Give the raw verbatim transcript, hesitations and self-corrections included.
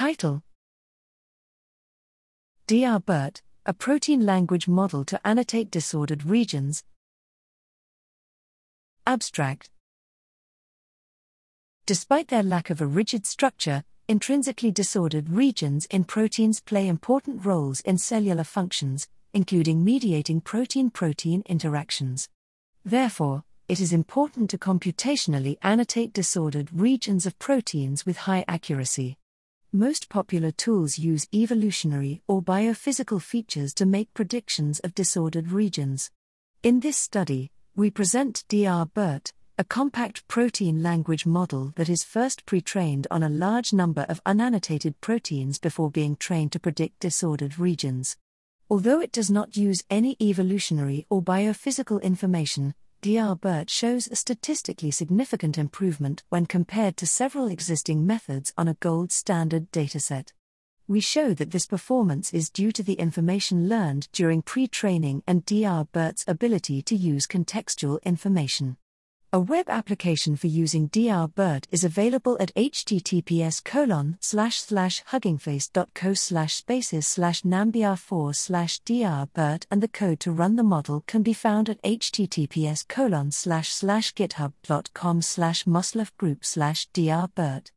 Title: D R BERT, a protein language model to annotate disordered regions. Abstract: despite their lack of a rigid structure, intrinsically disordered regions in proteins play important roles in cellular functions, including mediating protein-protein interactions. Therefore, it is important to computationally annotate disordered regions of proteins with high accuracy. Most popular tools use evolutionary or biophysical features to make predictions of disordered regions. In this study, we present D R BERT, a compact protein language model that is first pre-trained on a large number of unannotated proteins before being trained to predict disordered regions. Although it does not use any evolutionary or biophysical information, D R BERT shows a statistically significant improvement when compared to several existing methods on a gold standard dataset. We show that this performance is due to the information learned during pre-training and D R BERT's ability to use contextual information. A web application for using D R BERT is available at h t t p s colon slash slash huggingface dot co slash spaces slash nambr four slash D R BERT, and the code to run the model can be found at h t t p s colon slash slash github dot com slash moslefgroup slash D R BERT.